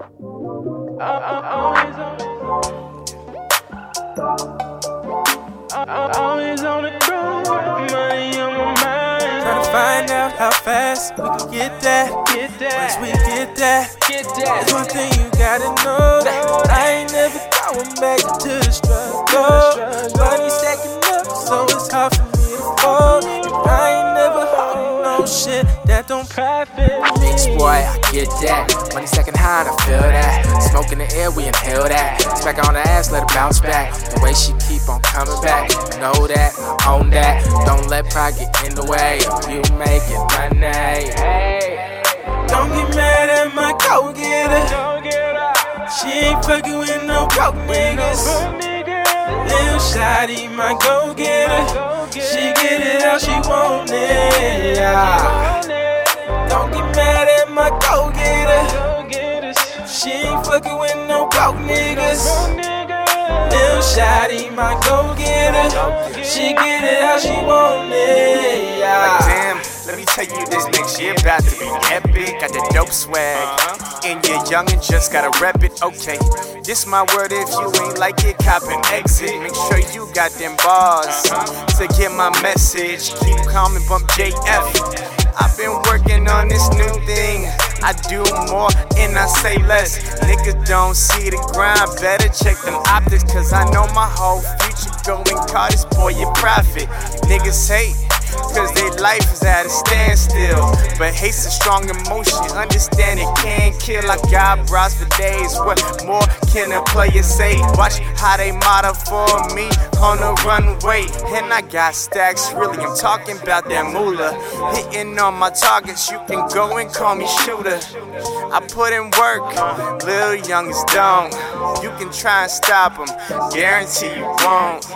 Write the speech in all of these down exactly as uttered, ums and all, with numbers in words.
I, I, always on, I, I always on the ground, money on my mind. Trying to find out how fast we can get that. Get that. Once we get that, get that. That's one thing you gotta know. That I ain't never going back to the struggle. Money stacking up, so it's hard for me to fold. And I ain't never holding no shit that don't profit. Mixxedboy, I get that. Money stacking high, and I feel that. Smoke in the air, we inhale that. Smack her on the ass, let her bounce back. The way she keep on coming back. Know that, own that. Don't let pride get in the way. If you make it money, hey. Don't get mad at my go-getter. She ain't fucking with no broke niggas. Slim Shady, my go-getter. She get it how she want it. Don't get mad at my go-getter. She ain't fucking with no broke niggas. Lil Shady, my go-getter. She get it how she want it. Yeah. Like, damn, let me tell you this next year about to be epic. Got the dope swag, and you're young and just gotta rep it. Okay, this my word. If you ain't like it, cop and exit. Make sure you got them bars to get my message. Keep calm and bump J F. I've been working on this new thing. I do more and I say less. Niggas don't see the grind. Better check them optics, cause I know my whole future going caught is for your profit. Niggas hate, cause their life is at a standstill. But hate's a strong emotion. Understand it can't kill. I got bras for days. What more can a player say? Watch how they model for me on the runway, and I got stacks, really, I'm talking about that moolah. Hitting on my targets, you can go and call me shooter. I put in work, little youngins don't. You can try and stop them, guarantee you won't.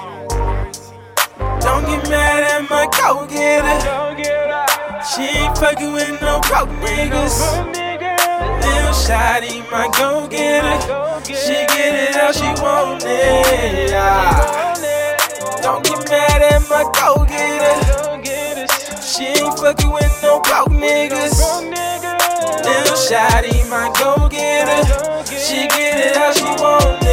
Don't get mad at my go-getter. She ain't fucking with no broke niggas. Lil Shady, my go-getter. She get it how she want it. Yeah. Don't get mad at my go-getter. She ain't fucking with no broke niggas. Lil Shady, my go-getter. She get it how she want.